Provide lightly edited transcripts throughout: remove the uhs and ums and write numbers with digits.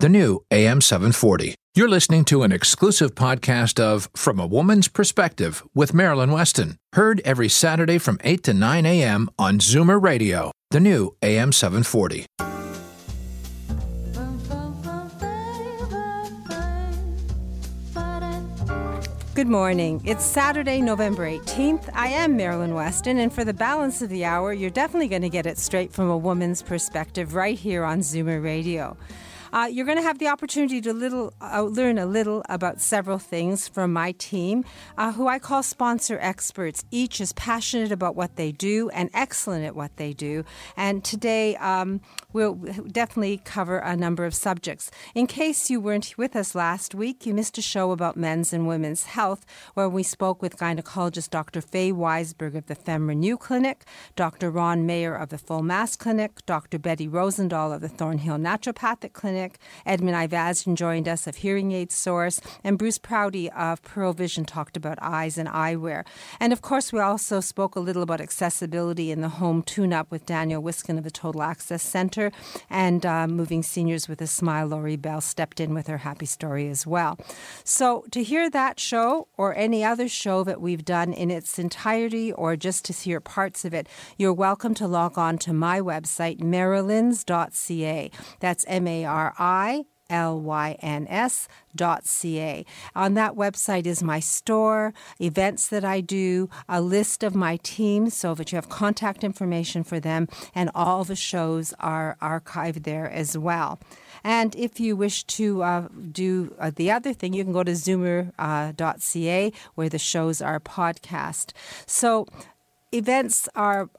the new AM 740. You're listening to an exclusive podcast of From a Woman's Perspective with Marilyn Weston, heard every Saturday from 8 to 9 a.m. on Zoomer Radio, the new AM 740. Good morning. It's Saturday, November 18th. I am Marilyn Weston, and for the balance of the hour, you're definitely going to get it straight from a woman's perspective right here on Zoomer Radio. You're going to have the opportunity to learn a little about several things from my team, who I call sponsor experts. Each is passionate about what they do and excellent at what they do. And today we'll definitely cover a number of subjects. In case you weren't with us last week, you missed a show about men's and women's health where we spoke with gynecologist Dr. Faye Weisberg of the FemRenew Clinic, Dr. Ron Mayer of the Full Mass Clinic, Dr. Betty Rosendahl of the Thornhill Naturopathic Clinic, Edmund Ivazian joined us of Hearing Aid Source, and Bruce Proudy of Pearl Vision talked about eyes and eyewear. And of course, we also spoke a little about accessibility in the home tune-up with Daniel Wiskin of the Total Access Centre, and Moving Seniors with a Smile, Lori Bell stepped in with her happy story as well. So to hear that show or any other show that we've done in its entirety or just to hear parts of it, you're welcome to log on to my website, marylins.ca. That's marylins.ca. On that website is my store, events that I do, a list of my team so that you have contact information for them, and all the shows are archived there as well. And if you wish to do the other thing, you can go to zoomer.ca where the shows are podcast. So events are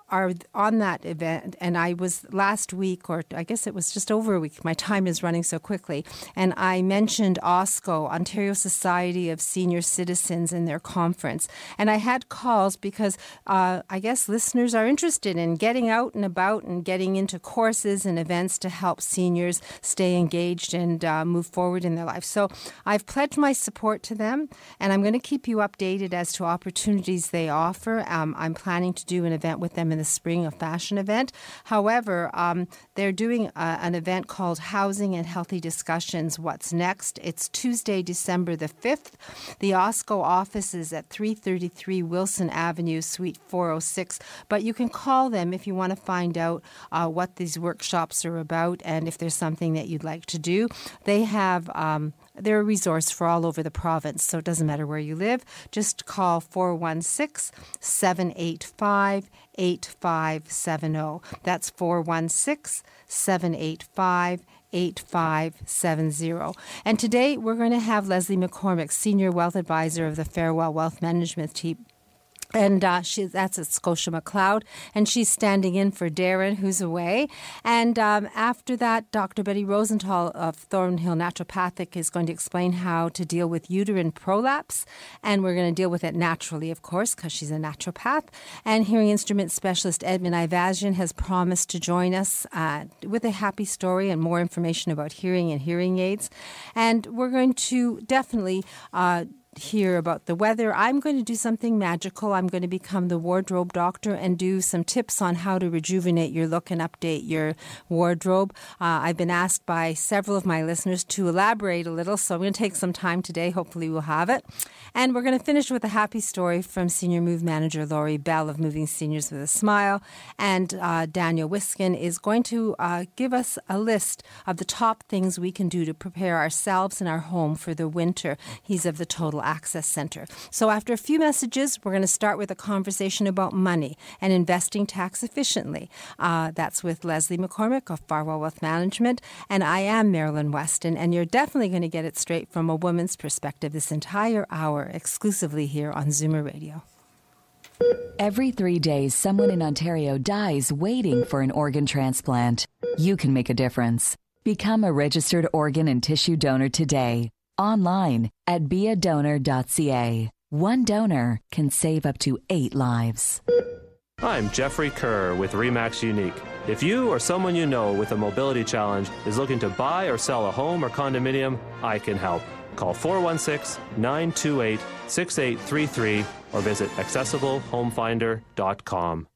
on that event, and I was last week, or I guess it was just over a week, my time is running so quickly, and I mentioned OSCO, Ontario Society of Senior Citizens, in their conference. And I had calls because I guess listeners are interested in getting out and about and getting into courses and events to help seniors stay engaged and move forward in their life. So I've pledged my support to them, and I'm going to keep you updated as to opportunities they offer. I'm planning to do an event with them in the spring, a fashion event. However, they're doing an event called Housing and Healthy Discussions, What's Next? It's Tuesday, December the 5th. The OSCO office is at 333 Wilson Avenue, Suite 406. But you can call them if you want to find out what these workshops are about and if there's something that you'd like to do. They have... They're a resource for all over the province, so it doesn't matter where you live. Just call 416-785-8570. That's 416-785-8570. And today we're going to have Leslie McCormick, Senior Wealth Advisor of the Farwell Wealth Management team. And that's at Scotia McLeod, and she's standing in for Darren, who's away. And after that, Dr. Betty Rosendahl of Thornhill Naturopathic is going to explain how to deal with uterine prolapse, and we're going to deal with it naturally, of course, because she's a naturopath. And hearing instrument specialist Edmund Ivazian has promised to join us with a happy story and more information about hearing and hearing aids. And we're going to definitely... hear about the weather. I'm going to do something magical. I'm going to become the wardrobe doctor and do some tips on how to rejuvenate your look and update your wardrobe. I've been asked by several of my listeners to elaborate a little, so I'm going to take some time today. Hopefully we'll have it. And we're going to finish with a happy story from Senior Move Manager Lori Bell of Moving Seniors with a Smile. And Daniel Wiskin is going to give us a list of the top things we can do to prepare ourselves and our home for the winter. He's of the Total Access Centre. So after a few messages, we're going to start with a conversation about money and investing tax efficiently. That's with Leslie McCormick of Farwell Wealth Management, and I am Marilyn Weston, and you're definitely going to get it straight from a woman's perspective this entire hour, exclusively here on Zoomer Radio. Every 3 days, someone in Ontario dies waiting for an organ transplant. You can make a difference. Become a registered organ and tissue donor today. Online at beadonor.ca. One donor can save up to 8 lives. I'm Jeffrey Kerr with RE/MAX Unique. If you or someone you know with a mobility challenge is looking to buy or sell a home or condominium, I can help. Call 416-928-6833 or visit accessiblehomefinder.com.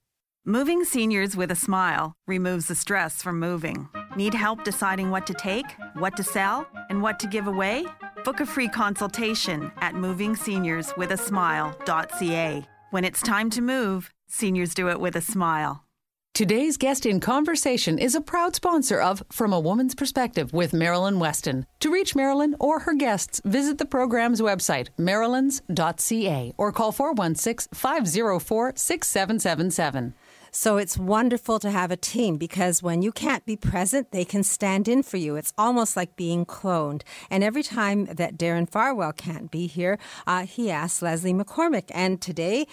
Moving Seniors with a Smile removes the stress from moving. Need help deciding what to take, what to sell, and what to give away? Book a free consultation at movingseniorswithasmile.ca. When it's time to move, seniors do it with a smile. Today's guest in conversation is a proud sponsor of From a Woman's Perspective with Marilyn Weston. To reach Marilyn or her guests, visit the program's website, marylands.ca, or call 416-504-6777. So it's wonderful to have a team, because when you can't be present, they can stand in for you. It's almost like being cloned. And every time that Darren Farwell can't be here, he asks Leslie McCormick. And today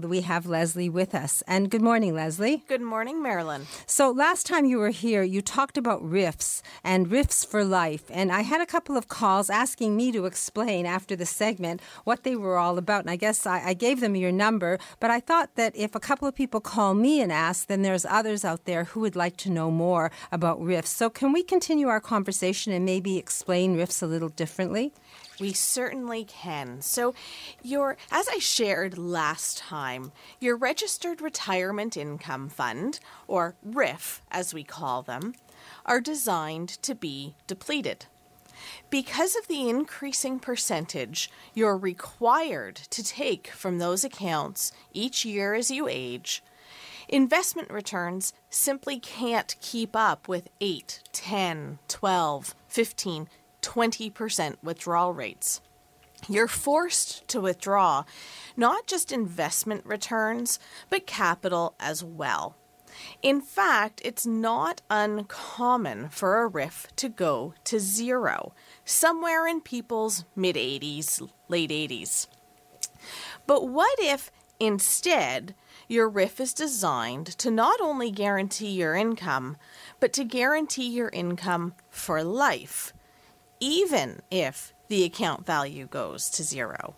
we have Leslie with us. And good morning, Leslie. Good morning, Marilyn. So last time you were here, you talked about RIFs and RIFs for life. And I had a couple of calls asking me to explain after the segment what they were all about. And I guess I gave them your number. But I thought that if a couple of people call me and ask, then there's others out there who would like to know more about RIFs. So can we continue our conversation and maybe explain RIFs a little differently? We certainly can. So as I shared last time, your Registered Retirement Income Fund, or RIF as we call them, are designed to be depleted. Because of the increasing percentage you're required to take from those accounts each year as you age, investment returns simply can't keep up with 8, 10, 12, 15, 20% withdrawal rates. You're forced to withdraw not just investment returns, but capital as well. In fact, it's not uncommon for a RIF to go to zero, somewhere in people's mid-80s, late 80s. But what if instead your RIF is designed to not only guarantee your income, but to guarantee your income for life, even if the account value goes to zero?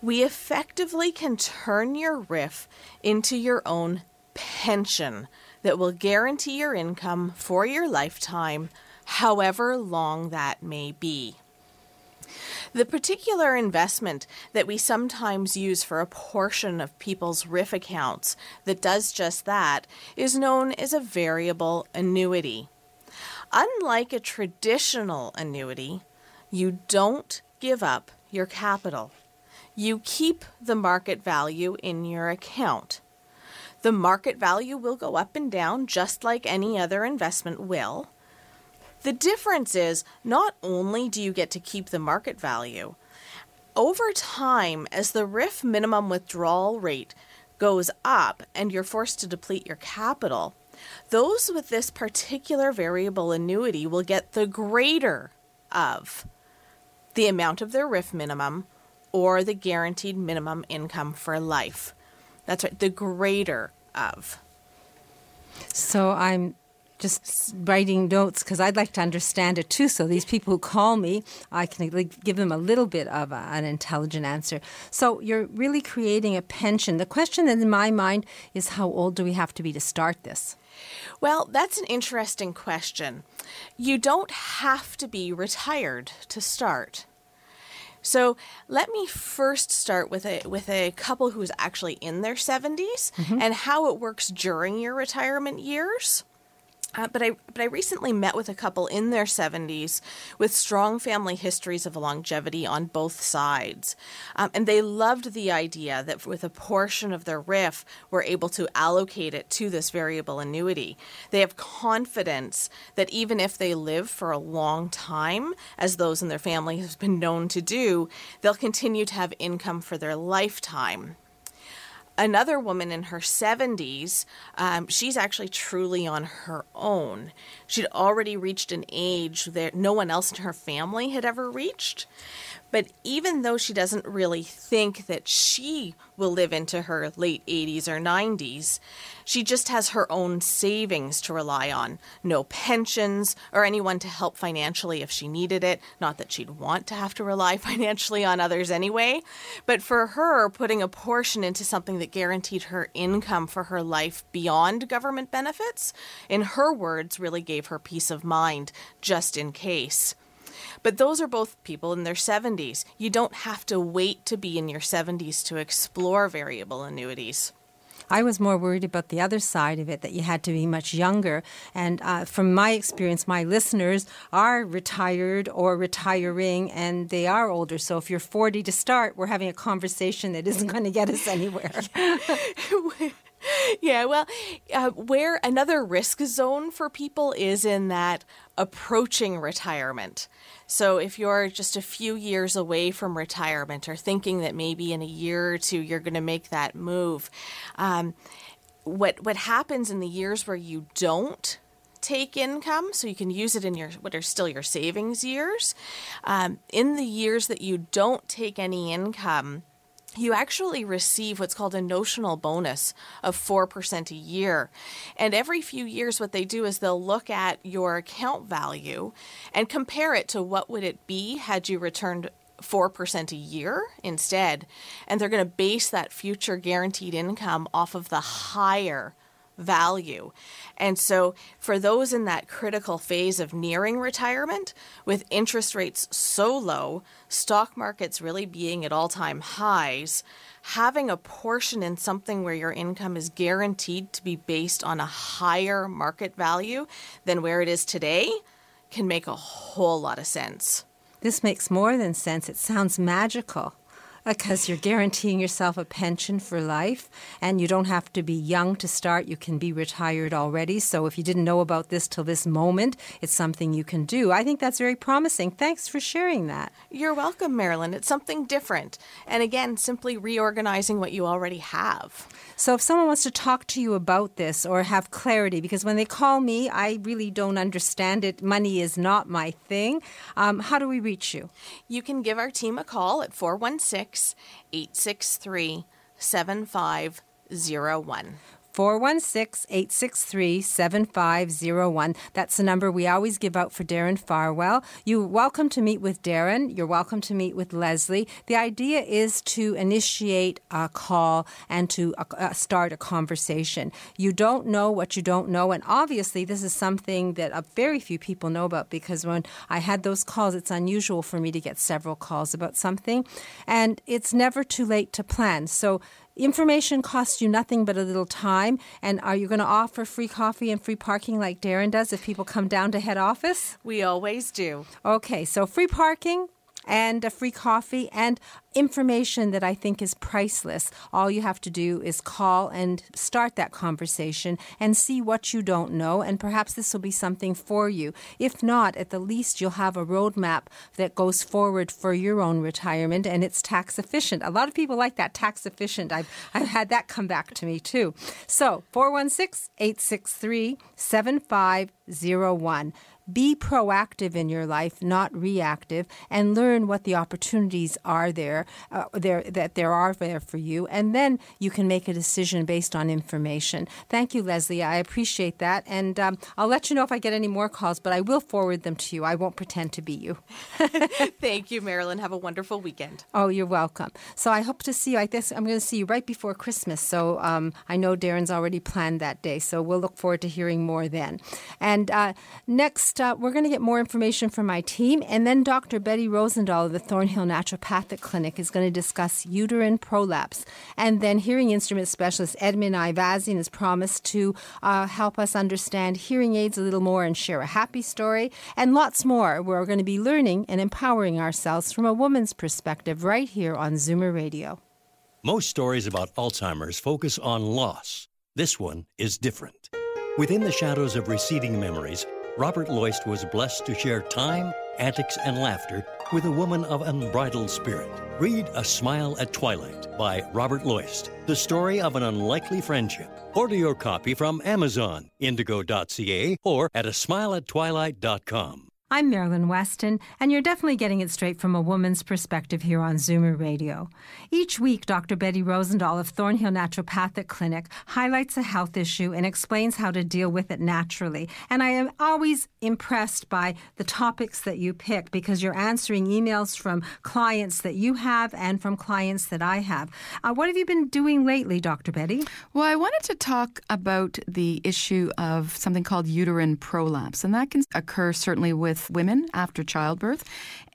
We effectively can turn your RIF into your own pension that will guarantee your income for your lifetime, however long that may be. The particular investment that we sometimes use for a portion of people's RIF accounts that does just that is known as a variable annuity. Unlike a traditional annuity, you don't give up your capital. You keep the market value in your account. The market value will go up and down just like any other investment will. The difference is not only do you get to keep the market value, over time as the RIF minimum withdrawal rate goes up and you're forced to deplete your capital, those with this particular variable annuity will get the greater of the amount of their RIF minimum or the guaranteed minimum income for life. That's right, the greater of. So I'm just writing notes because I'd like to understand it too. So these people who call me, I can give them a little bit of an intelligent answer. So you're really creating a pension. The question in my mind is, how old do we have to be to start this? Well, that's an interesting question. You don't have to be retired to start. So let me first start with a couple who's actually in their 70s and how it works during your retirement years. But I recently met with a couple in their 70s with strong family histories of longevity on both sides. And they loved the idea that with a portion of their RIF, we're able to allocate it to this variable annuity. They have confidence that even if they live for a long time, as those in their family have been known to do, they'll continue to have income for their lifetime. Another woman in her 70s, she's actually truly on her own. She'd already reached an age that no one else in her family had ever reached. But even though she doesn't really think that she will live into her late 80s or 90s, she just has her own savings to rely on. No pensions or anyone to help financially if she needed it. Not that she'd want to have to rely financially on others anyway. But for her, putting a portion into something that guaranteed her income for her life beyond government benefits, in her words, really gave her peace of mind, just in case. But those are both people in their 70s. You don't have to wait to be in your 70s to explore variable annuities. I was more worried about the other side of it, that you had to be much younger. And from my experience, my listeners are retired or retiring, and they are older. So if you're 40 to start, we're having a conversation that isn't going to get us anywhere. Yeah, well, where another risk zone for people is in that approaching retirement. So if you're just a few years away from retirement or thinking that maybe in a year or two you're going to make that move, what happens in the years where you don't take income, so you can use it in your what are still your savings years, in the years that you don't take any income, you actually receive what's called a notional bonus of 4% a year. And every few years, what they do is they'll look at your account value and compare it to what would it be had you returned 4% a year instead. And they're going to base that future guaranteed income off of the higher value. And so for those in that critical phase of nearing retirement, with interest rates so low, stock markets really being at all-time highs, having a portion in something where your income is guaranteed to be based on a higher market value than where it is today can make a whole lot of sense. This makes more than sense. It sounds magical. Because you're guaranteeing yourself a pension for life, and you don't have to be young to start. You can be retired already. So if you didn't know about this till this moment, it's something you can do. I think that's very promising. Thanks for sharing that. You're welcome, Marilyn. It's something different. And again, simply reorganizing what you already have. So if someone wants to talk to you about this or have clarity, because when they call me, I really don't understand it. Money is not my thing. How do we reach you? You can give our team a call at 416-863-7501. 416-863-7501. That's the number we always give out for Darren Farwell. You're welcome to meet with Darren. You're welcome to meet with Leslie. The idea is to initiate a call and to start a conversation. You don't know what you don't know. And obviously, this is something that very few people know about, because when I had those calls, it's unusual for me to get several calls about something. And it's never too late to plan. So information costs you nothing but a little time. And are you going to offer free coffee and free parking like Darren does if people come down to head office? We always do. Okay, so free parking and a free coffee and information that I think is priceless. All you have to do is call and start that conversation and see what you don't know, and perhaps this will be something for you. If not, at the least you'll have a roadmap that goes forward for your own retirement, and it's tax efficient. A lot of people like that, tax efficient. I've had that come back to me too. So 416-863-7501. Be proactive in your life, not reactive, and learn what the opportunities are there for you. And then you can make a decision based on information. Thank you, Leslie. I appreciate that. And I'll let you know if I get any more calls, but I will forward them to you. I won't pretend to be you. Thank you, Marilyn. Have a wonderful weekend. Oh, you're welcome. So I hope to see you. I guess I'm going to see you right before Christmas. So I know Darren's already planned that day. So we'll look forward to hearing more then. And next, we're going to get more information from my team. And then Dr. Betty Rosendahl of the Thornhill Naturopathic Clinic is going to discuss uterine prolapse. And then hearing instrument specialist Edmund Ivazian has promised to help us understand hearing aids a little more and share a happy story. And lots more. We're going to be learning and empowering ourselves from a woman's perspective right here on Zoomer Radio. Most stories about Alzheimer's focus on loss. This one is different. Within the shadows of receding memories, Robert Loyst was blessed to share time, antics, and laughter with a woman of unbridled spirit. Read A Smile at Twilight by Robert Loyst, the story of an unlikely friendship. Order your copy from Amazon, indigo.ca, or at asmileattwilight.com. I'm Marilyn Weston, and you're definitely getting it straight from a woman's perspective here on Zoomer Radio. Each week, Dr. Betty Rosendahl of Thornhill Naturopathic Clinic highlights a health issue and explains how to deal with it naturally. And I am always impressed by the topics that you pick because you're answering emails from clients that you have and from clients that I have. What have you been doing lately, Dr. Betty? Well, I wanted to talk about the issue of something called uterine prolapse, and that can occur certainly with women after childbirth.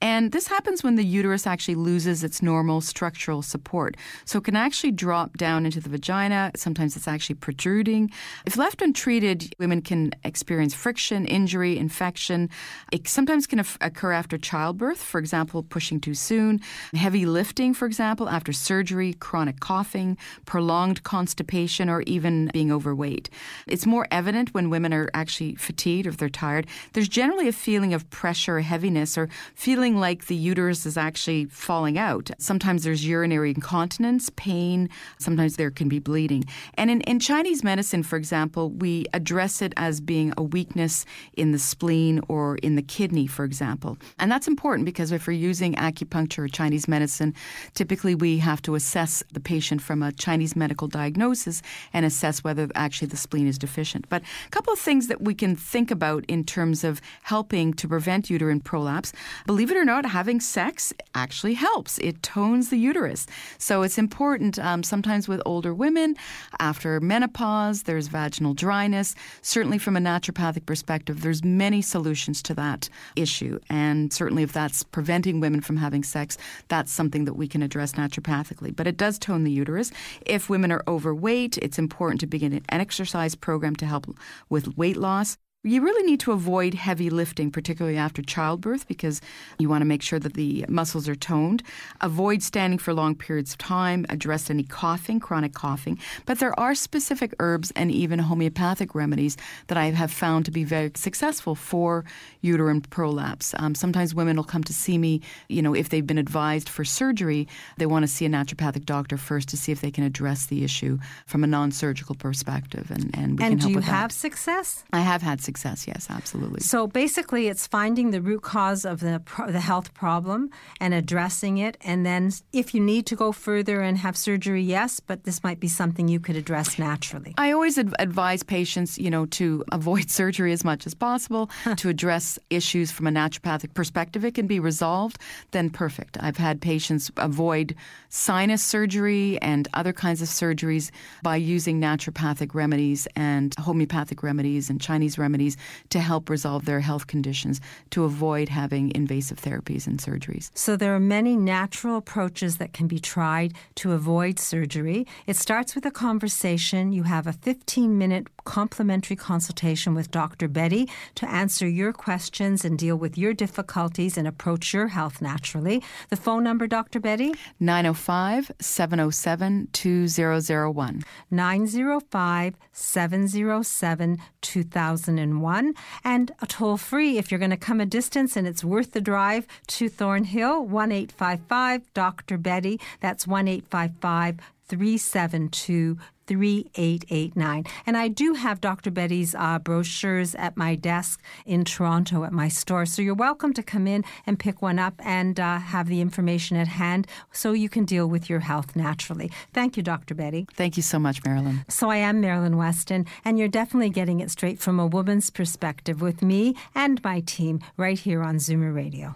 And this happens when the uterus actually loses its normal structural support. So it can actually drop down into the vagina. Sometimes it's actually protruding. If left untreated, women can experience friction, injury, infection. It sometimes can occur after childbirth, for example, pushing too soon, heavy lifting, for example, after surgery, chronic coughing, prolonged constipation, or even being overweight. It's more evident when women are actually fatigued or if they're tired. There's generally a feeling of pressure, heaviness, or feeling like the uterus is actually falling out. Sometimes there's urinary incontinence, pain, sometimes there can be bleeding. And in Chinese medicine, for example, we address it as being a weakness in the spleen or in the kidney, for example. And that's important because if we're using acupuncture or Chinese medicine, typically we have to assess the patient from a Chinese medical diagnosis and assess whether actually the spleen is deficient. But a couple of things that we can think about in terms of helping to prevent uterine prolapse. Believe it or not, having sex actually helps. It tones the uterus. So it's important sometimes with older women. After menopause, there's vaginal dryness. Certainly from a naturopathic perspective, there's many solutions to that issue. And certainly if that's preventing women from having sex, that's something that we can address naturopathically. But it does tone the uterus. If women are overweight, it's important to begin an exercise program to help with weight loss. You really need to avoid heavy lifting, particularly after childbirth, because you want to make sure that the muscles are toned. Avoid standing for long periods of time. Address any coughing, chronic coughing. But there are specific herbs and even homeopathic remedies that I have found to be very successful for uterine prolapse. Sometimes women will come to see me, if they've been advised for surgery, they want to see a naturopathic doctor first to see if they can address the issue from a non-surgical perspective. And we can help with that. And do you have success? I have had success. Yes, absolutely. So basically it's finding the root cause of the health problem and addressing it. And then if you need to go further and have surgery, yes, but this might be something you could address naturally. I always advise patients, to avoid surgery as much as possible, to address issues from a naturopathic perspective. It can be resolved, then perfect. I've had patients avoid sinus surgery and other kinds of surgeries by using naturopathic remedies and homeopathic remedies and Chinese remedies to help resolve their health conditions, to avoid having invasive therapies and surgeries. So there are many natural approaches that can be tried to avoid surgery. It starts with a conversation. You have a 15-minute complimentary consultation with Dr. Betty to answer your questions and deal with your difficulties and approach your health naturally. The phone number, Dr. Betty? 905-707-2001. 905-707-2001. And a toll-free, if you're going to come a distance and it's worth the drive to Thornhill, 1-855-Dr. Betty. That's 1-855-372-3889. And I do have Dr. Betty's brochures at my desk in Toronto at my store. So you're welcome to come in and pick one up and have the information at hand so you can deal with your health naturally. Thank you, Dr. Betty. Thank you so much, Marilyn. So I am Marilyn Weston, and you're definitely getting it straight from a woman's perspective with me and my team right here on Zoomer Radio.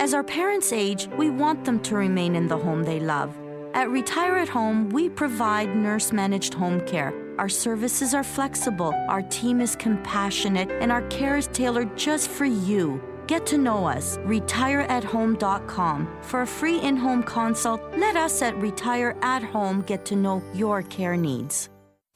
As our parents age, we want them to remain in the home they love. At Retire at Home, we provide nurse-managed home care. Our services are flexible, our team is compassionate, and our care is tailored just for you. Get to know us, retireathome.com. For a free in-home consult, let us at Retire at Home get to know your care needs.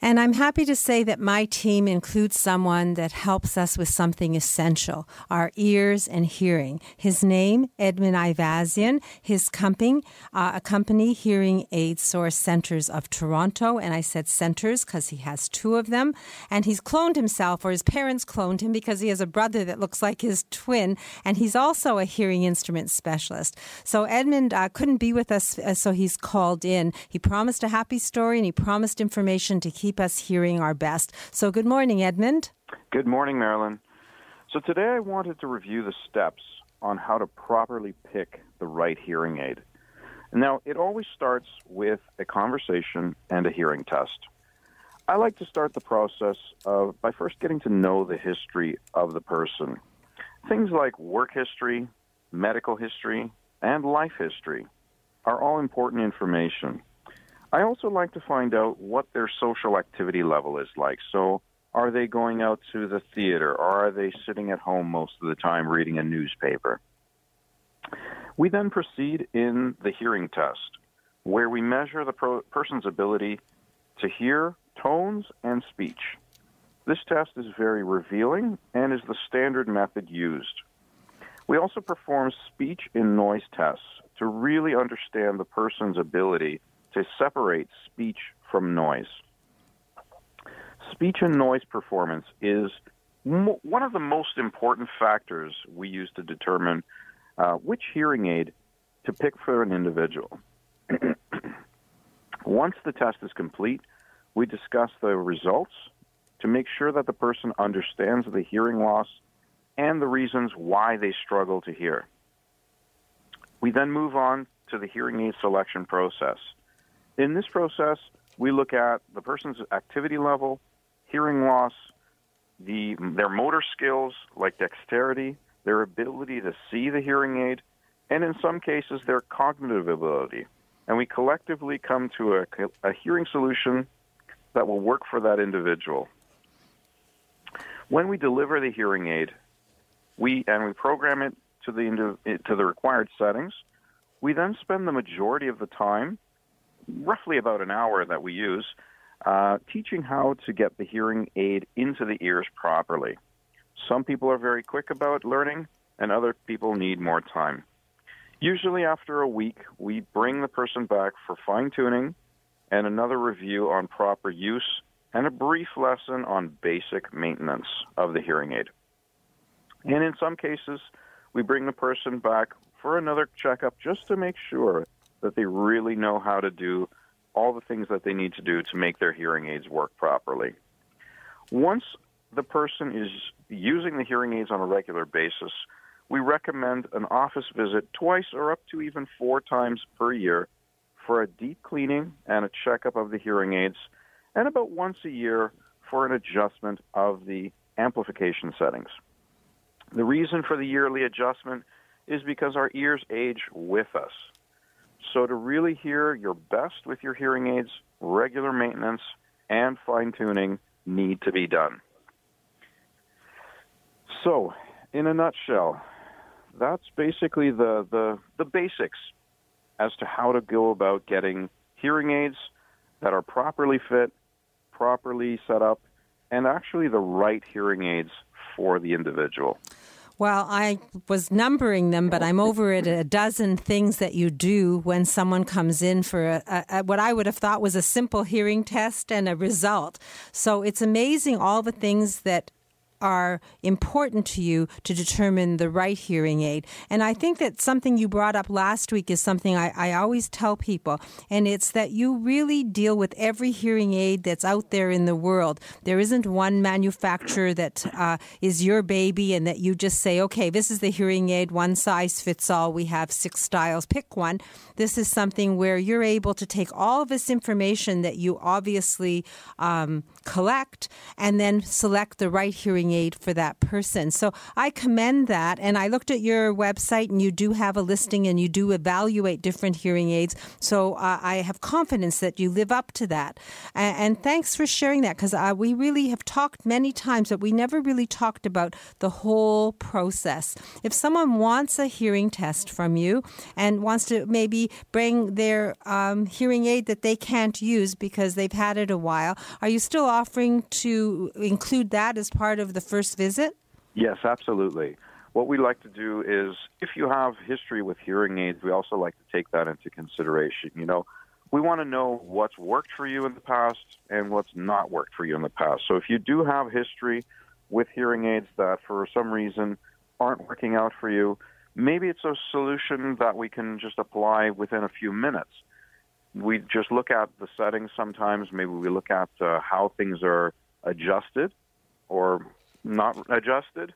And I'm happy to say that my team includes someone that helps us with something essential, our ears and hearing. His name, Edmund Ivazian, his company, Hearing Aid Source Centres of Toronto. And I said centres because he has two of them. And he's cloned himself, or his parents cloned him, because he has a brother that looks like his twin. And he's also a hearing instrument specialist. So Edmund couldn't be with us, so he's called in. He promised a happy story and he promised information to keep us hearing our best. So good morning, Edmund. Good morning, Marilyn. So today I wanted to review the steps on how to properly pick the right hearing aid. Now, it always starts with a conversation and a hearing test. I like to start the process by first getting to know the history of the person. Things like work history, medical history, and life history are all important information. I also like to find out what their social activity level is like. So are they going out to the theater, or are they sitting at home most of the time reading a newspaper? We then proceed in the hearing test, where we measure the person's ability to hear tones and speech. This test is very revealing and is the standard method used. We also perform speech and noise tests to really understand the person's ability to separate speech from noise. Speech and noise performance is one of the most important factors we use to determine which hearing aid to pick for an individual. Once the test is complete, we discuss the results to make sure that the person understands the hearing loss and the reasons why they struggle to hear. We then move on to the hearing aid selection process. In this process, we look at the person's activity level, hearing loss, their motor skills like dexterity, their ability to see the hearing aid, and in some cases, their cognitive ability. And we collectively come to a hearing solution that will work for that individual. When we deliver the hearing aid, we program it to the required settings. We then spend the majority of the time, roughly about an hour that we use, teaching how to get the hearing aid into the ears properly. Some people are very quick about learning, and other people need more time. Usually after a week, we bring the person back for fine-tuning and another review on proper use and a brief lesson on basic maintenance of the hearing aid. And in some cases, we bring the person back for another checkup just to make sure that they really know how to do all the things that they need to do to make their hearing aids work properly. Once the person is using the hearing aids on a regular basis, we recommend an office visit twice or up to even 4 times per year for a deep cleaning and a checkup of the hearing aids, and about once a year for an adjustment of the amplification settings. The reason for the yearly adjustment is because our ears age with us. So to really hear your best with your hearing aids, regular maintenance and fine-tuning need to be done. So, in a nutshell, that's basically the basics as to how to go about getting hearing aids that are properly fit, properly set up, and actually the right hearing aids for the individual. Well, I was numbering them, but I'm over at a dozen things that you do when someone comes in for what I would have thought was a simple hearing test and a result. So it's amazing all the things that are important to you to determine the right hearing aid. And I think that something you brought up last week is something I always tell people, and it's that you really deal with every hearing aid that's out there in the world. There isn't one manufacturer that is your baby and that you just say, okay, this is the hearing aid, one size fits all, we have 6 styles, pick one. This is something where you're able to take all of this information that you obviously collect and then select the right hearing hearing aid for that person. So I commend that. And I looked at your website, and you do have a listing, and you do evaluate different hearing aids. So I have confidence that you live up to that. And thanks for sharing that, because we really have talked many times, but we never really talked about the whole process. If someone wants a hearing test from you and wants to maybe bring their hearing aid that they can't use because they've had it a while, are you still offering to include that as part of the first visit? Yes, absolutely. What we like to do is, if you have history with hearing aids, we also like to take that into consideration. You know, we want to know what's worked for you in the past and what's not worked for you in the past. So if you do have history with hearing aids that for some reason aren't working out for you, maybe it's a solution that we can just apply within a few minutes. We just look at the settings sometimes. Maybe we look at how things are adjusted or not adjusted,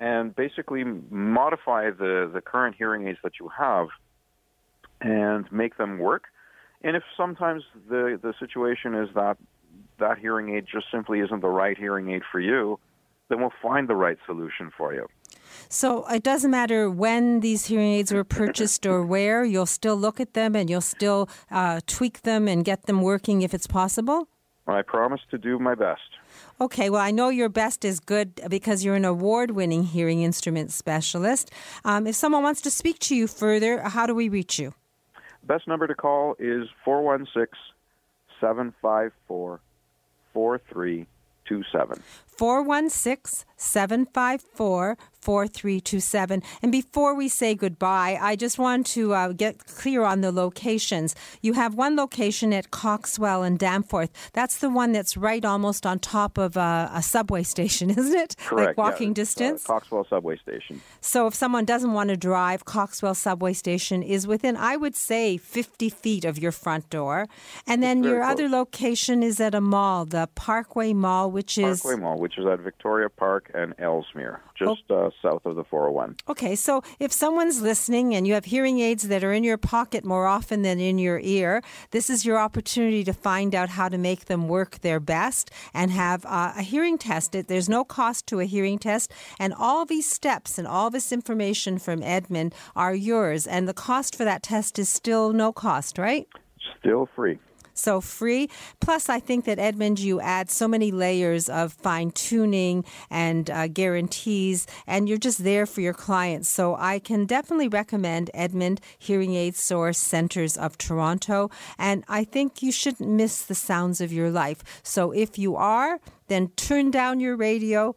and basically modify the current hearing aids that you have and make them work. And if sometimes the situation is that that hearing aid just simply isn't the right hearing aid for you, then we'll find the right solution for you. So it doesn't matter when these hearing aids were purchased or where, you'll still look at them and you'll still tweak them and get them working if it's possible? I promise to do my best. Okay, well, I know your best is good because you're an award-winning hearing instrument specialist. If someone wants to speak to you further, how do we reach you? Best number to call is 416-754-4327. 416-754-4327. And before we say goodbye, I just want to get clear on the locations. You have one location at Coxwell and Danforth. That's the one that's right almost on top of a subway station, isn't it? Correct. Like walking distance? Coxwell Subway Station. So if someone doesn't want to drive, Coxwell Subway Station is within, I would say, 50 feet of your front door. And then your other location is at a mall, the Parkway Mall, which is... Parkway Mall, which is at Victoria Park and Ellesmere, just south of the 401. Okay, so if someone's listening and you have hearing aids that are in your pocket more often than in your ear, this is your opportunity to find out how to make them work their best and have a hearing test. There's no cost to a hearing test, and all these steps and all this information from Edmund are yours, and the cost for that test is still no cost, right? Still free. So free. Plus, I think that, Edmund, you add so many layers of fine-tuning and guarantees, and you're just there for your clients. So I can definitely recommend Edmund Hearing Aid Source Centres of Toronto, and I think you shouldn't miss the sounds of your life. So if you are... then turn down your radio,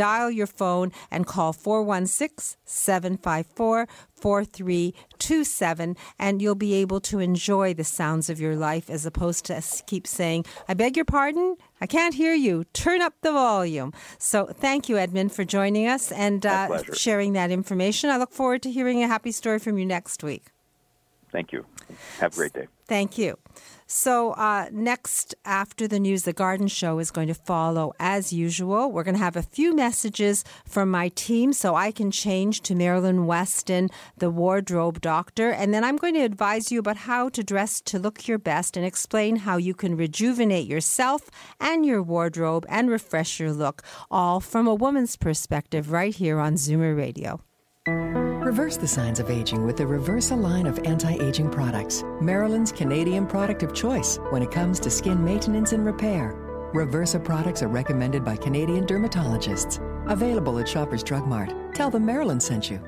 dial your phone, and call 416-754-4327, and you'll be able to enjoy the sounds of your life as opposed to keep saying, I beg your pardon, I can't hear you. Turn up the volume. So thank you, Edmund, for joining us and sharing that information. I look forward to hearing a happy story from you next week. Thank you. Have a great day. Thank you. So next, after the news, The Garden Show is going to follow as usual. We're going to have a few messages from my team, so I can change to Marilyn Weston, the wardrobe doctor. And then I'm going to advise you about how to dress to look your best and explain how you can rejuvenate yourself and your wardrobe and refresh your look, all from a woman's perspective right here on Zoomer Radio. Reverse the signs of aging with the Reversa line of anti-aging products, Maryland's Canadian product of choice when it comes to skin maintenance and repair. Reversa products are recommended by Canadian dermatologists. Available at Shoppers Drug Mart. Tell them Maryland sent you.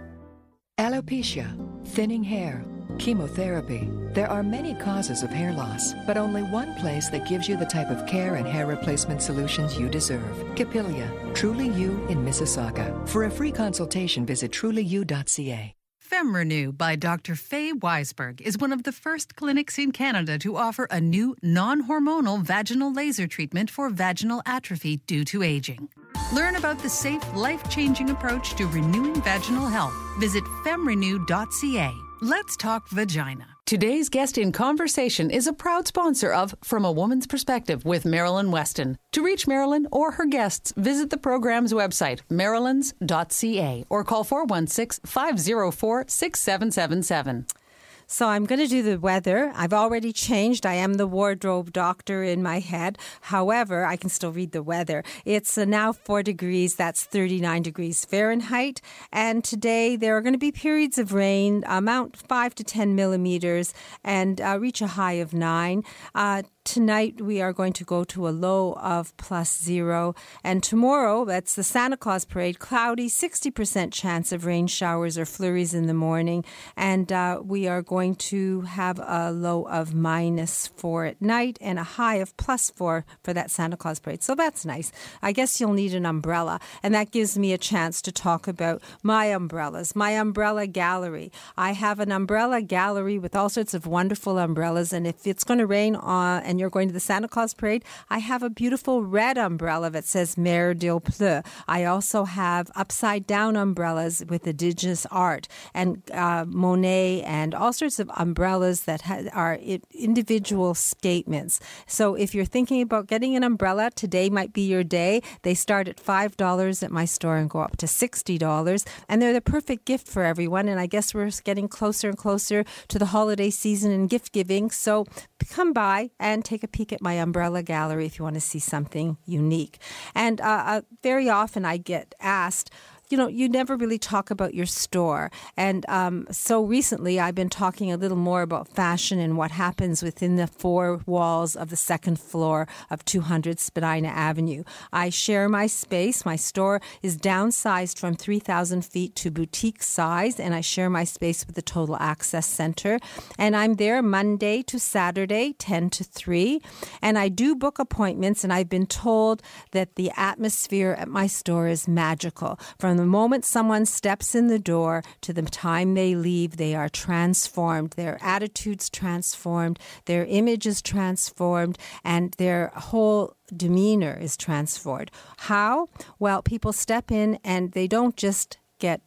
Alopecia, thinning hair, chemotherapy. There are many causes of hair loss, but only one place that gives you the type of care and hair replacement solutions you deserve. Capilia, Truly You in Mississauga. For a free consultation, visit trulyu.ca. FemRenew by Dr. Faye Weisberg is one of the first clinics in Canada to offer a new non-hormonal vaginal laser treatment for vaginal atrophy due to aging. Learn about the safe, life-changing approach to renewing vaginal health. Visit femrenew.ca. Let's talk vagina. Today's guest in conversation is a proud sponsor of From a Woman's Perspective with Marilyn Weston. To reach Marilyn or her guests, visit the program's website, marylands.ca, or call 416-504-6777. So I'm going to do the weather. I've already changed. I am the wardrobe doctor in my head. However, I can still read the weather. It's now 4 degrees. That's 39 degrees Fahrenheit. And today there are going to be periods of rain, amount 5 to 10 millimeters, and reach a high of 9. Tonight, we are going to go to a low of +0. And tomorrow, that's the Santa Claus Parade, cloudy, 60% chance of rain showers or flurries in the morning. And we are going to have a low of -4 at night and a high of +4 for that Santa Claus Parade. So that's nice. I guess you'll need an umbrella. And that gives me a chance to talk about my umbrellas, my umbrella gallery. I have an umbrella gallery with all sorts of wonderful umbrellas. And if it's going to rain and you're going to the Santa Claus Parade, I have a beautiful red umbrella that says Mer Dieu Pleut. I also have upside-down umbrellas with indigenous art and Monet and all sorts of umbrellas that are individual statements. So if you're thinking about getting an umbrella, today might be your day. They start at $5 at my store and go up to $60. And they're the perfect gift for everyone. And I guess we're getting closer and closer to the holiday season and gift giving. So come by and take a peek at my umbrella gallery if you want to see something unique. And very often I get asked, you know, you never really talk about your store. And so recently I've been talking a little more about fashion and what happens within the four walls of the second floor of 200 Spadina Avenue. I share my space. My store is downsized from 3,000 feet to boutique size, and I share my space with the Total Access Centre. And I'm there Monday to Saturday, 10 to 3. And I do book appointments, and I've been told that the atmosphere at my store is magical. From the moment someone steps in the door to the time they leave, they are transformed. Their attitude's transformed, their image is transformed, and their whole demeanor is transformed. How? Well, people step in and they don't just get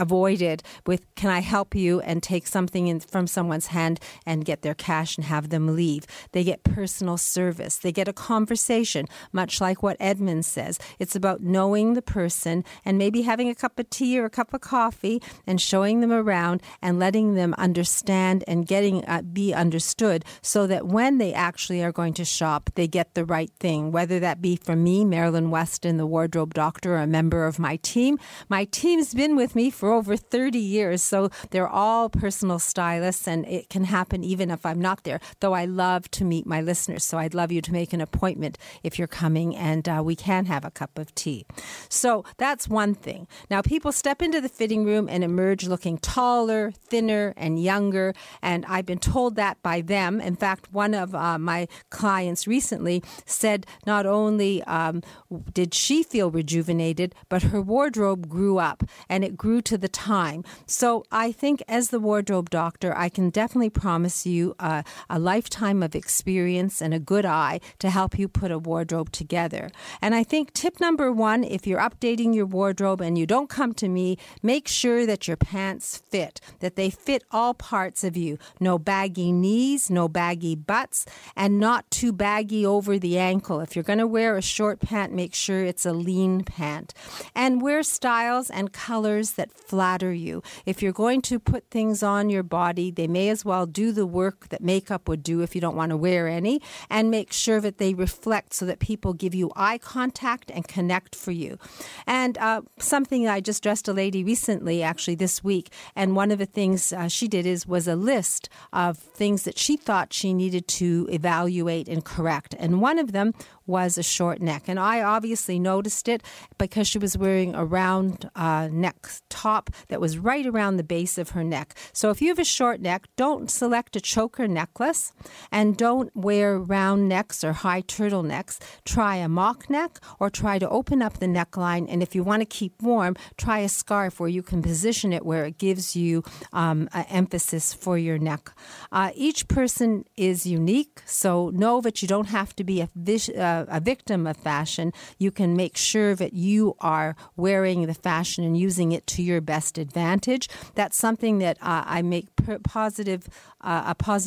avoided with, can I help you, and take something in from someone's hand and get their cash and have them leave. They get personal service. They get a conversation, much like what Edmund says. It's about knowing the person and maybe having a cup of tea or a cup of coffee and showing them around and letting them understand and getting be understood so that when they actually are going to shop, they get the right thing, whether that be from me, Marilyn Weston, the wardrobe doctor, or a member of my team. My team's been with me for over 30 years, so they're all personal stylists, and it can happen even if I'm not there, though I love to meet my listeners, so I'd love you to make an appointment if you're coming, and we can have a cup of tea. So that's one thing. Now, people step into the fitting room and emerge looking taller, thinner, and younger, and I've been told that by them. In fact, one of my clients recently said not only did she feel rejuvenated, but her wardrobe grew up, and it grew to the time. So I think as the wardrobe doctor, I can definitely promise you a lifetime of experience and a good eye to help you put a wardrobe together. And I think tip number one, if you're updating your wardrobe and you don't come to me, make sure that your pants fit, that they fit all parts of you. No baggy knees, no baggy butts, and not too baggy over the ankle. If you're going to wear a short pant, make sure it's a lean pant. And wear styles and colors that flatter you. If you're going to put things on your body, they may as well do the work that makeup would do if you don't want to wear any, and make sure that they reflect so that people give you eye contact and connect for you. And something I just dressed a lady recently, actually this week, and one of the things she did was a list of things that she thought she needed to evaluate and correct. And one of them was a short neck. And I obviously noticed it because she was wearing a round neck top that was right around the base of her neck. So if you have a short neck, don't select a choker necklace, and don't wear round necks or high turtlenecks. Try a mock neck, or try to open up the neckline. And if you want to keep warm, try a scarf where you can position it where it gives you an emphasis for your neck. Each person is unique, so know that you don't have to be a victim of fashion. You can make sure that you are wearing the fashion and using it to your best advantage. That's something that I make a positive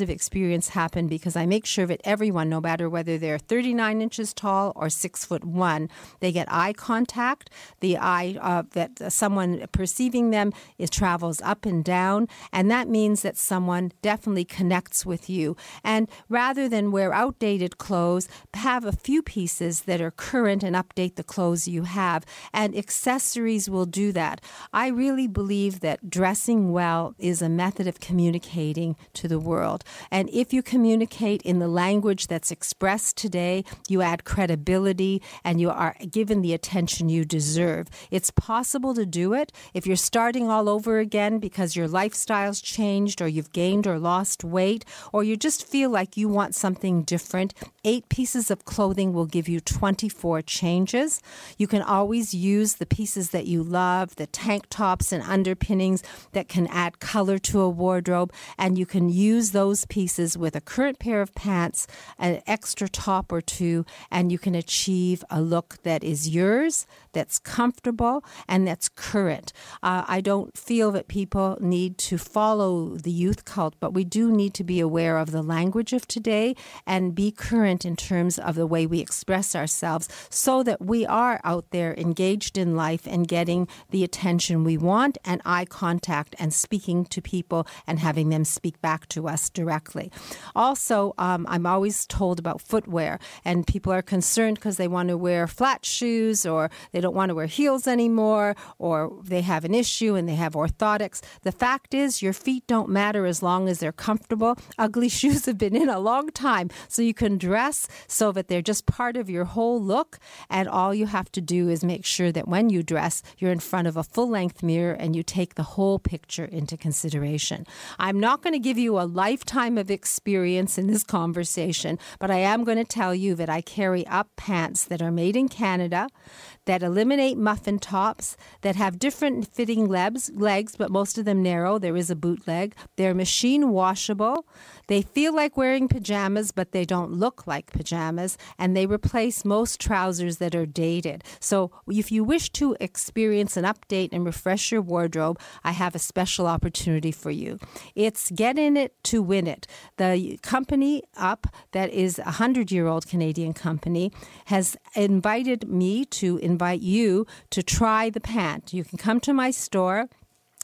experience happen, because I make sure that everyone, no matter whether they're 39 inches tall or 6'1", they get eye contact. The eye that someone perceiving them travels up and down, and that means that someone definitely connects with you. And rather than wear outdated clothes, have a few pieces that are current and update the clothes you have. And accessories will do that. I really believe that dressing well is a method of communicating to the world. And if you communicate in the language that's expressed today, you add credibility and you are given the attention you deserve. It's possible to do it. If you're starting all over again because your lifestyle's changed, or you've gained or lost weight, or you just feel like you want something different, 8 pieces of clothing will give you 24 changes. You can always use the pieces that you love, the tank tops and underpinnings that can add color to a wardrobe, and you can use those pieces with a current pair of pants, an extra top or two, and you can achieve a look that is yours, that's comfortable, and that's current. I don't feel that people need to follow the youth cult, but we do need to be aware of the language of today and be current in terms of the way we express ourselves, so that we are out there engaged in life and getting the attention we want and eye contact and speaking to people and having them speak back to us directly. Also, I'm always told about footwear, and people are concerned because they want to wear flat shoes, or they don't want to wear heels anymore, or they have an issue and they have orthotics. The fact is your feet don't matter as long as they're comfortable. Ugly shoes have been in a long time, so you can dress so that they're just part of your whole look, and all you have to do is make sure that when you dress, you're in front of a full-length mirror and you take the whole picture into consideration. I'm not going to give you a lifetime of experience in this conversation, but I am going to tell you that I carry up pants that are made in Canada, that eliminate muffin tops, that have different fitting legs, but most of them narrow. There is a bootleg. They're machine washable. They feel like wearing pajamas, but they don't look like pajamas, and they replace most trousers that are dated. So if you wish to experience an update and refresh your wardrobe, I have a special opportunity for you. It's Get In It to Win It. The company Up, that is a 100-year-old Canadian company, has invited me to invite you to try the pant. You can come to my store.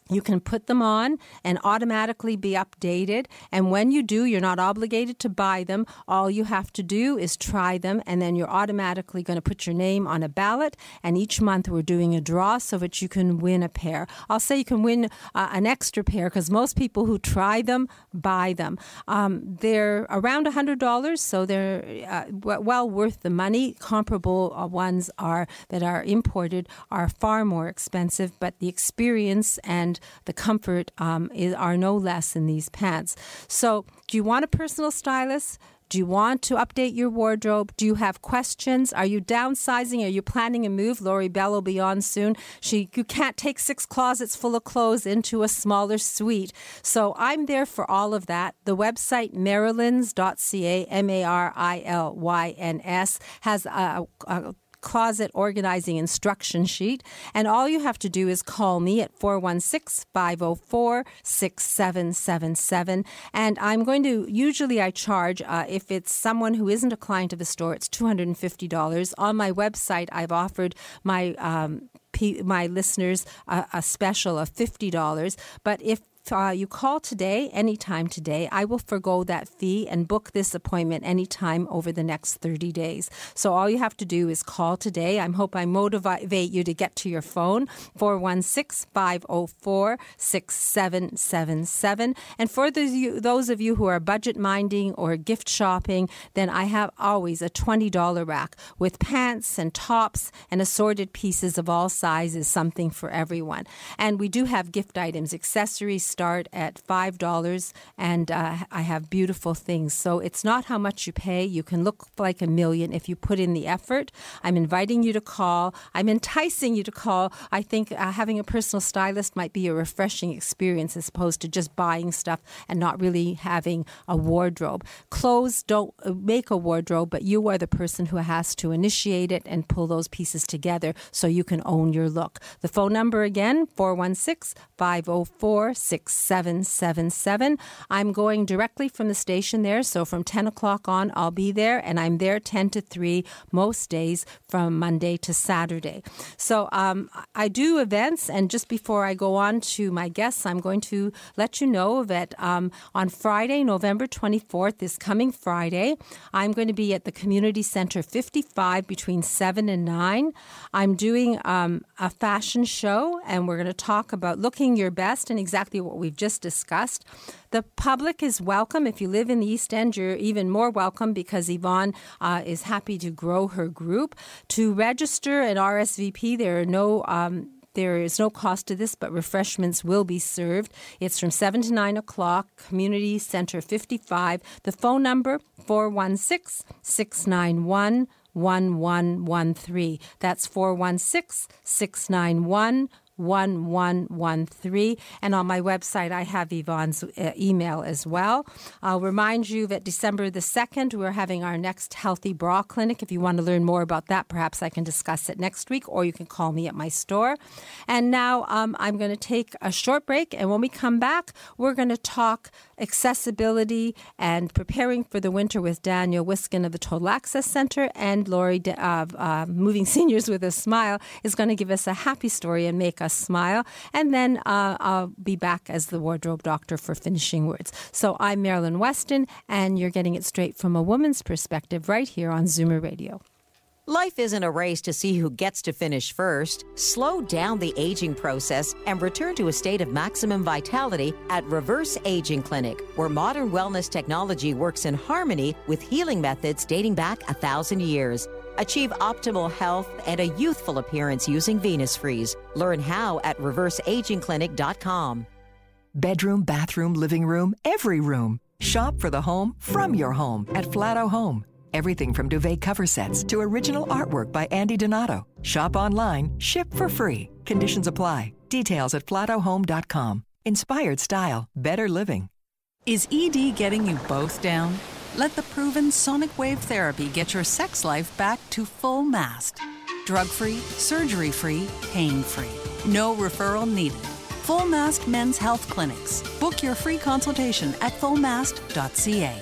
You can put them on and automatically be updated. And when you do, you're not obligated to buy them. All you have to do is try them, and then you're automatically going to put your name on a ballot. And each month we're doing a draw so that you can win a pair. I'll say you can win an extra pair, because most people who try them buy them. They're around $100, so they're well worth the money. Comparable ones that are imported are far more expensive, but the experience and the comfort are no less in these pants. So do you want a personal stylist? Do you want to update your wardrobe? Do you have questions? Are you downsizing? Are you planning a move? Lori Bell will be on soon. You can't take 6 closets full of clothes into a smaller suite. So I'm there for all of that. The website marilyn's.ca, Marilinyns, has a closet organizing instruction sheet, and all you have to do is call me at 416-504-6777, and I'm going to, usually I charge, if it's someone who isn't a client of the store, it's $250. On my website, I've offered my listeners a special of $50, but if you call today, anytime today, I will forgo that fee and book this appointment anytime over the next 30 days. So all you have to do is call today. I hope I motivate you to get to your phone, 416-504-6777. And for those of you who are budget minding or gift shopping, then I have always a $20 rack with pants and tops and assorted pieces of all sizes, something for everyone. And we do have gift items, accessories, start at $5, and I have beautiful things. So it's not how much you pay. You can look like a million if you put in the effort. I'm inviting you to call. I'm enticing you to call. I think having a personal stylist might be a refreshing experience as opposed to just buying stuff and not really having a wardrobe. Clothes don't make a wardrobe, but you are the person who has to initiate it and pull those pieces together so you can own your look. The phone number again, 416-504-6777. I'm going directly from the station there, so from 10 o'clock on, I'll be there, and I'm there 10 to 3 most days from Monday to Saturday. So I do events, and just before I go on to my guests, I'm going to let you know that on Friday, November 24th, this coming Friday, I'm going to be at the Community Centre 55 between 7 and 9. I'm doing a fashion show, and we're going to talk about looking your best and exactly what we've just discussed. The public is welcome. If you live in the East End, you're even more welcome because Yvonne is happy to grow her group. To register and RSVP, there is no cost to this, but refreshments will be served. It's from 7 to 9 o'clock, Community Centre 55. The phone number, 416-691-1113. That's 416-691-1113. And on my website, I have Yvonne's email as well. I'll remind you that December the 2nd, we're having our next Healthy Bra Clinic. If you want to learn more about that, perhaps I can discuss it next week, or you can call me at my store. And now I'm going to take a short break. And when we come back, we're going to talk accessibility and preparing for the winter with Daniel Wiskin of the Total Access Centre, and Lori of Moving Seniors with a Smile is going to give us a happy story and make us smile. And then I'll be back as the wardrobe doctor for finishing words. So I'm Marilyn Weston, and you're getting it straight from a woman's perspective right here on Zoomer Radio. Life isn't a race to see who gets to finish first. Slow down the aging process and return to a state of maximum vitality at Reverse Aging Clinic, where modern wellness technology works in harmony with healing methods dating back 1,000 years. Achieve optimal health and a youthful appearance using Venus Freeze. Learn how at reverseagingclinic.com. Bedroom, bathroom, living room, every room. Shop for the home from your home at Flatto Home. Everything from duvet cover sets to original artwork by Andy Donato. Shop online, ship for free. Conditions apply. Details at flattohome.com. Inspired style, better living. Is ED getting you both down? Let the proven sonic wave therapy get your sex life back to full mast. Drug-free, surgery-free, pain-free. No referral needed. Full Mast Men's Health Clinics. Book your free consultation at fullmast.ca.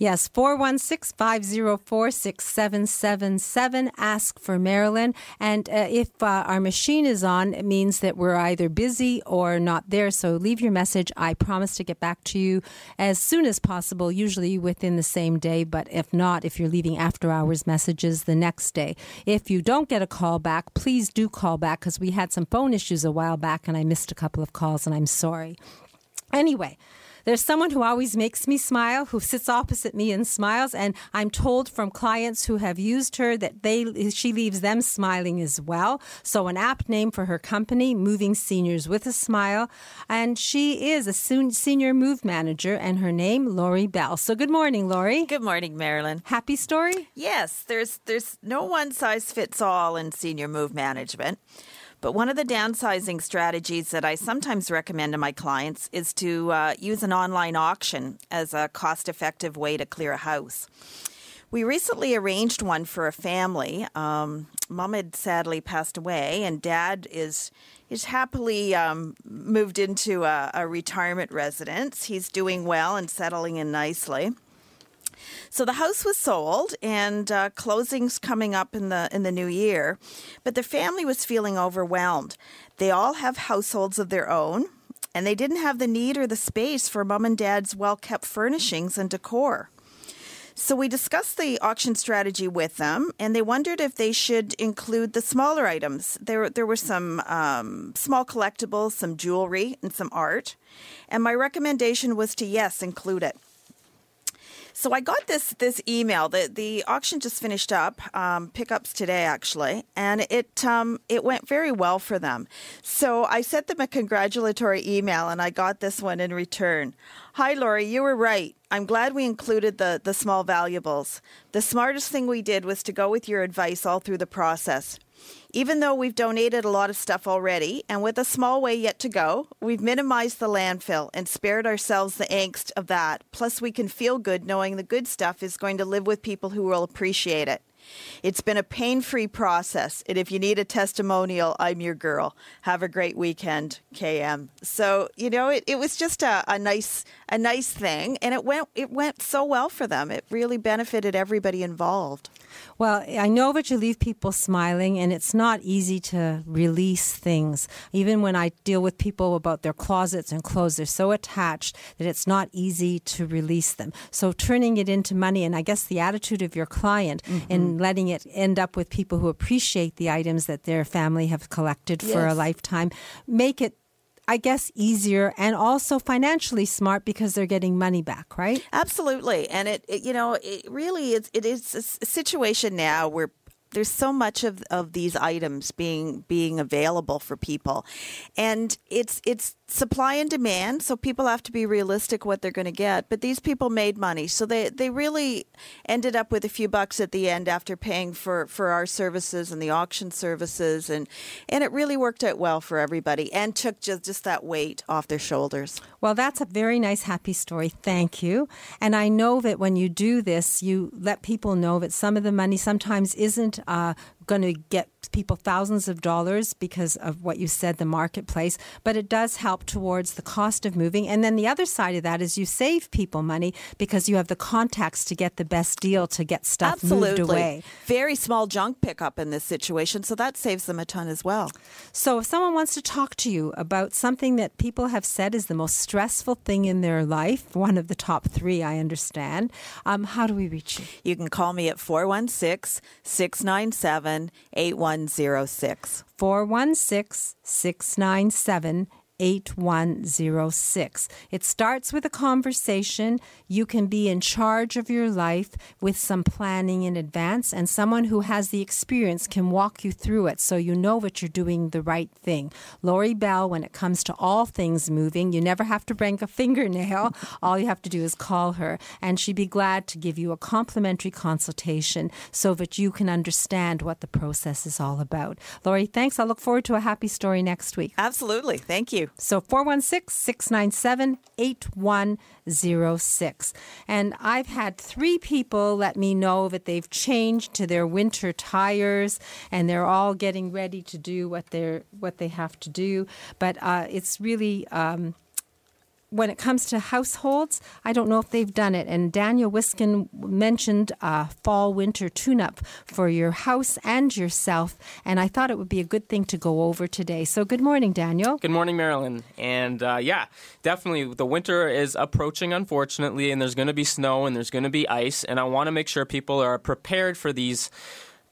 Yes, 416-504-6777. Ask for Marilyn. And if our machine is on, it means that we're either busy or not there. So leave your message. I promise to get back to you as soon as possible, usually within the same day. But if not, if you're leaving after hours messages, the next day. If you don't get a call back, please do call back, because we had some phone issues a while back and I missed a couple of calls, and I'm sorry. Anyway. There's someone who always makes me smile, who sits opposite me and smiles, and I'm told from clients who have used her that she leaves them smiling as well. So an apt name for her company, Moving Seniors with a Smile, and she is a senior move manager, and her name, Lori Bell. So good morning, Lori. Good morning, Marilyn. Happy story? Yes, there's no one size fits all in senior move management. But one of the downsizing strategies that I sometimes recommend to my clients is to use an online auction as a cost-effective way to clear a house. We recently arranged one for a family. Mom had sadly passed away, and Dad is happily moved into a retirement residence. He's doing well and settling in nicely. So the house was sold, and closing's coming up in the new year. But the family was feeling overwhelmed. They all have households of their own, And they didn't have the need or the space for mom and dad's well-kept furnishings and decor. So we discussed the auction strategy with them, and they wondered if they should include the smaller items. There were some small collectibles, some jewelry, and some art. And my recommendation was to, yes, include it. So I got this email. The auction just finished up, pickups today actually, and it went very well for them. So I sent them a congratulatory email, and I got this one in return. Hi, Lori, you were right. I'm glad we included the small valuables. The smartest thing we did was to go with your advice all through the process. Even though we've donated a lot of stuff already, and with a small way yet to go, we've minimized the landfill and spared ourselves the angst of that. Plus, we can feel good knowing the good stuff is going to live with people who will appreciate it. It's been a pain-free process, and if you need a testimonial, I'm your girl. Have a great weekend, KM. So, you know, it was just a nice thing, and it went so well for them. It really benefited everybody involved. Well, I know that you leave people smiling, and it's not easy to release things. Even when I deal with people about their closets and clothes, they're so attached that it's not easy to release them. So turning it into money, and I guess the attitude of your client, mm-hmm. and letting it end up with people who appreciate the items that their family have collected for a lifetime, make it, I guess, easier and also financially smart because they're getting money back, right? Absolutely. And it really is a situation now where there's so much of these items being available for people. And it's supply and demand, so people have to be realistic what they're going to get. But these people made money, so they really ended up with a few bucks at the end after paying for our services and the auction services. And it really worked out well for everybody and took just that weight off their shoulders. Well, that's a very nice, happy story. Thank you. And I know that when you do this, you let people know that some of the money sometimes isn't going to get people thousands of dollars because of what you said, the marketplace, but it does help towards the cost of moving. And then the other side of that is you save people money because you have the contacts to get the best deal to get stuff moved away. Very small junk pickup in this situation, so that saves them a ton as well. So if someone wants to talk to you about something that people have said is the most stressful thing in their life, one of the top three, I understand, how do we reach you? You can call me at 416-697-8106. 416-697-8106. It starts with a conversation. You can be in charge of your life with some planning in advance, and someone who has the experience can walk you through it so you know that you're doing the right thing. Lori Bell, when it comes to all things moving, you never have to break a fingernail. All you have to do is call her, and she'd be glad to give you a complimentary consultation so that you can understand what the process is all about. Lori, thanks. I look forward to a happy story next week. Absolutely. Thank you. So 416-697-8106. And I've had three people let me know that they've changed to their winter tires and they're all getting ready to do what they have to do. But it's really... when it comes to households, I don't know if they've done it. And Daniel Wiskin mentioned fall-winter tune-up for your house and yourself. And I thought it would be a good thing to go over today. So good morning, Daniel. Good morning, Marilyn. And definitely the winter is approaching, unfortunately, and there's going to be snow and there's going to be ice. And I want to make sure people are prepared for these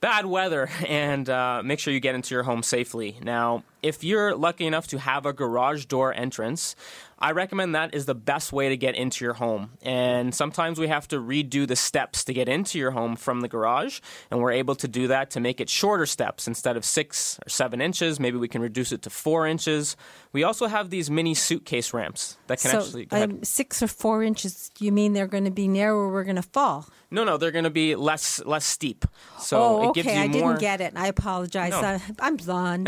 bad weather and make sure you get into your home safely. Now, if you're lucky enough to have a garage door entrance, I recommend that is the best way to get into your home. And sometimes we have to redo the steps to get into your home from the garage, and we're able to do that to make it shorter steps. Instead of 6 or 7 inches, maybe we can reduce it to 4 inches. We also have these mini suitcase ramps that can go ahead. 6 or 4 inches, you mean they're going to be narrower, we're going to fall? No, they're going to be less steep. So it gives you more... I didn't get it. I apologize. No. I'm blonde.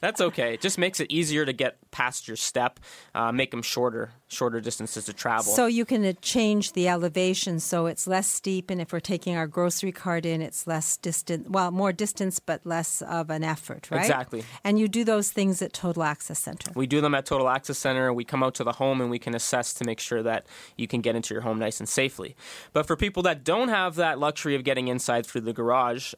That's okay. It just makes it easier to get past your step. Make them shorter. shorter distances to travel. So you can change the elevation so it's less steep, and if we're taking our grocery cart in, it's less distant, well, more distance, but less of an effort, right? Exactly. And you do those things at Total Access Centre. We do them at Total Access Centre. We come out to the home and we can assess to make sure that you can get into your home nice and safely. But for people that don't have that luxury of getting inside through the garage,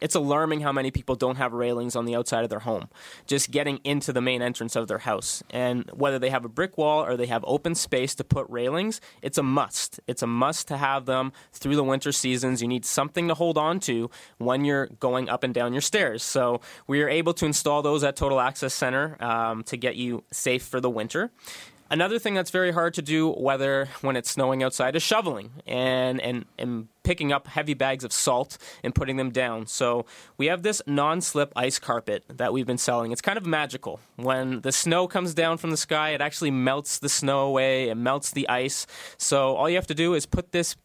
it's alarming how many people don't have railings on the outside of their home, just getting into the main entrance of their house. And whether they have a brick wall or they have open space to put railings, it's a must. It's a must to have them through the winter seasons. You need something to hold on to when you're going up and down your stairs. So we are able to install those at Total Access Centre to get you safe for the winter. Another thing that's very hard to do, whether when it's snowing outside, is shoveling and picking up heavy bags of salt and putting them down. So we have this non-slip ice carpet that we've been selling. It's kind of magical. When the snow comes down from the sky, it actually melts the snow away. It melts the ice. So all you have to do is put this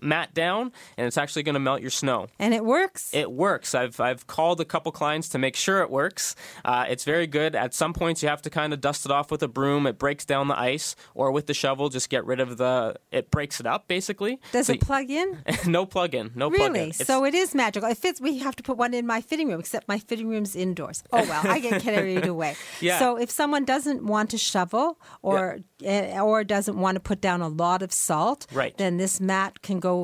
mat down, and it's actually going to melt your snow. And it works? It works. I've called a couple clients to make sure it works. It's very good. At some points, you have to kind of dust it off with a broom. It breaks down the ice, or with the shovel, just get rid of the... It breaks it up, basically. Does it plug in? No plug in. No plug in. Really? So it is magical. It fits. We have to put one in my fitting room, except my fitting room's indoors. Oh, well, I get carried away. Yeah. So if someone doesn't want to shovel or doesn't want to put down a lot of salt, right, then this mat can go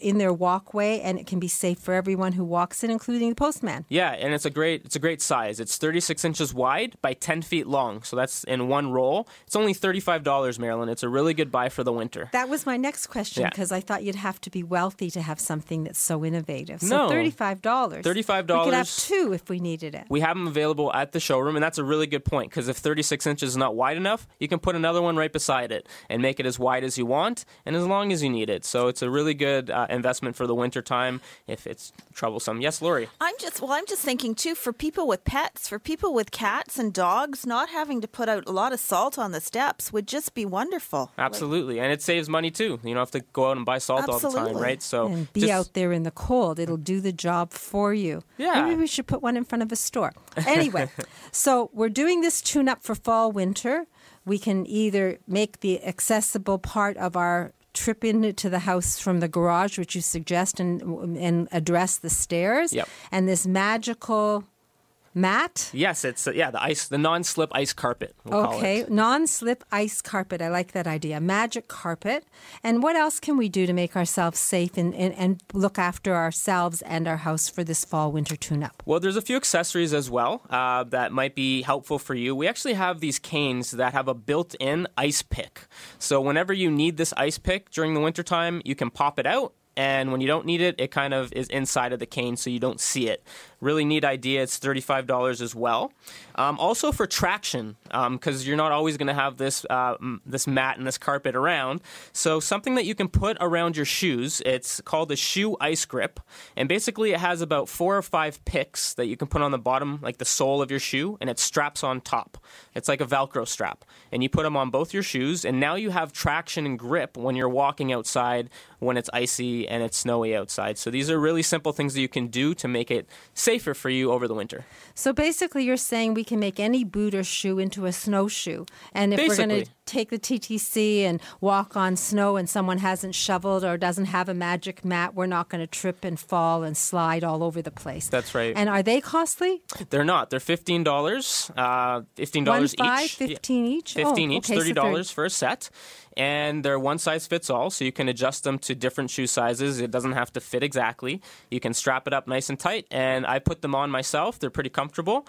in their walkway, and it can be safe for everyone who walks in, including the postman. Yeah, and it's a great size. It's 36 inches wide by 10 feet long, so that's in one roll. It's only $35, Marilyn. It's a really good buy for the winter. That was my next question, because I thought you'd have to be wealthy to have something that's so innovative. So no. $35. We could have two if we needed it. We have them available at the showroom, and that's a really good point, because if 36 inches is not wide enough, you can put another one right beside it and make it as wide as you want and as long as you need it. So it's a really good investment for the winter time if it's troublesome. Yes, Lori. I'm just thinking too, for people with pets, for people with cats and dogs, not having to put out a lot of salt on the steps would just be wonderful. Absolutely, and it saves money too. You don't have to go out and buy salt all the time, right? So and be out there in the cold. It'll do the job for you. Yeah. Maybe we should put one in front of a store. Anyway, so we're doing this tune-up for fall winter. We can either make the accessible part of our trip into the house from the garage, which you suggest, and address the stairs. Yep. And this magical mat? Yes, it's the non-slip ice carpet, we'll call it. Non-slip ice carpet. I like that idea. Magic carpet. And what else can we do to make ourselves safe and look after ourselves and our house for this fall-winter tune-up? Well, there's a few accessories as well that might be helpful for you. We actually have these canes that have a built-in ice pick. So whenever you need this ice pick during the wintertime, you can pop it out. And when you don't need it, it kind of is inside of the cane, so you don't see it. Really neat idea. It's $35 as well. Also for traction, because you're not always going to have this mat and this carpet around. So something that you can put around your shoes. It's called a shoe ice grip. And basically it has about 4 or 5 picks that you can put on the bottom, like the sole of your shoe, and it straps on top. It's like a Velcro strap. And you put them on both your shoes, and now you have traction and grip when you're walking outside when it's icy and it's snowy outside. So these are really simple things that you can do to make it safer for you over the winter. So basically you're saying we can make any boot or shoe into a snowshoe. And if basically, we're going to take the TTC and walk on snow and someone hasn't shoveled or doesn't have a magic mat, we're not going to trip and fall and slide all over the place. That's right. And are they costly? They're not. They're $15. $15 each. $30 for a set. And they're one size fits all, so you can adjust them to different shoe sizes. It doesn't have to fit exactly. You can strap it up nice and tight, and I put them on myself. They're pretty comfortable,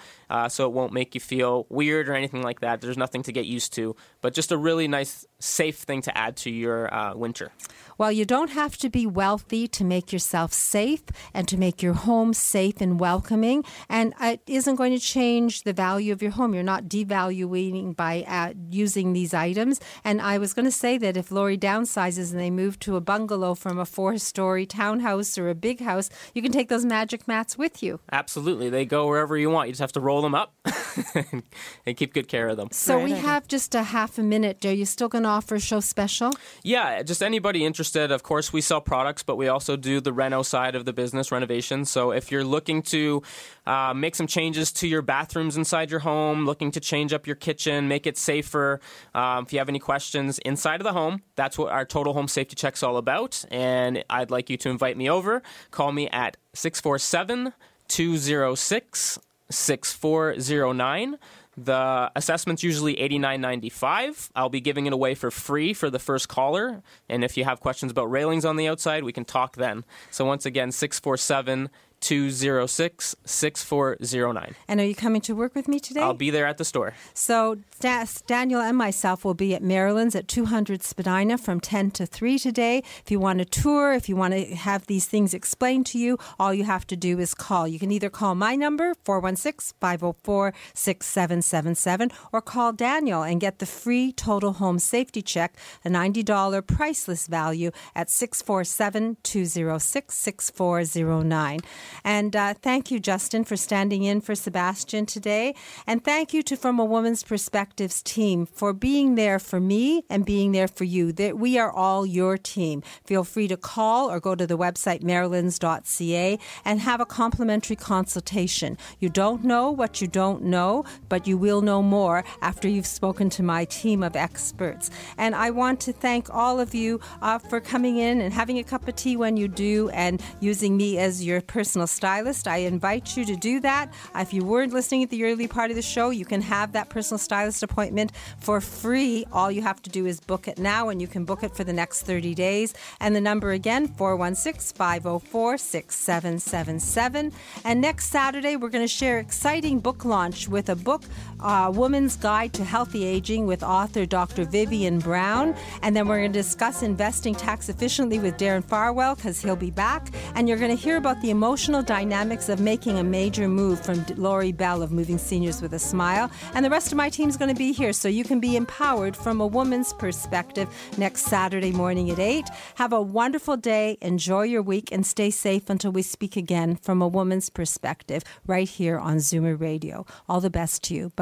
so it won't make you feel weird or anything like that. There's nothing to get used to, but just a really nice, safe thing to add to your winter. Well, you don't have to be wealthy to make yourself safe and to make your home safe and welcoming. And it isn't going to change the value of your home. You're not devaluing by using these items. And I was going to say that if Lori downsizes and they move to a bungalow from a 4-story townhouse or a big house, you can take those magic mats with you. Absolutely. They go wherever you want. You just have to roll them up and keep good care of them. So we have just a half a minute. Are you still going to offer a show special? Yeah, just anybody interested. Of course, we sell products, but we also do the reno side of the business, renovation. So if you're looking to Make some changes to your bathrooms inside your home, looking to change up your kitchen, make it safer. If you have any questions inside of the home, that's what our Total Home Safety Check's all about. And I'd like you to invite me over. Call me at 647-206-6409. The assessment's usually $89.95. I'll be giving it away for free for the first caller. And if you have questions about railings on the outside, we can talk then. So once again, 647-206-6409. And are you coming to work with me today? I'll be there at the store. So Daniel and myself will be at Maryland's at 200 Spadina from 10 to 3 today. If you want a tour, if you want to have these things explained to you, all you have to do is call. You can either call my number, 416-504-6777, or call Daniel and get the free Total Home Safety Check, a $90 priceless value at 647-206-6409. And thank you, Justin, for standing in for Sebastian today. And thank you to From a Woman's Perspectives team for being there for me and being there for you. We are all your team. Feel free to call or go to the website marylands.ca and have a complimentary consultation. You don't know what you don't know, but you will know more after you've spoken to my team of experts. And I want to thank all of you for coming in and having a cup of tea when you do and using me as your personal stylist. I invite you to do that. If you weren't listening at the early part of the show, you can have that personal stylist appointment for free. All you have to do is book it now, and you can book it for the next 30 days. And the number again, 416-504-6777. And next Saturday, we're going to share exciting book launch with a book, Woman's Guide to Healthy Aging, with author Dr. Vivian Brown. And then we're going to discuss investing tax efficiently with Darren Farwell, because he'll be back. And you're going to hear about the emotional dynamics of making a major move from Lori Bell of Moving Seniors with a Smile. And the rest of my team's going to be here, so you can be empowered from a woman's perspective next Saturday morning at 8. Have a wonderful day, enjoy your week, and stay safe until we speak again from a woman's perspective right here on Zoomer Radio. All the best to you.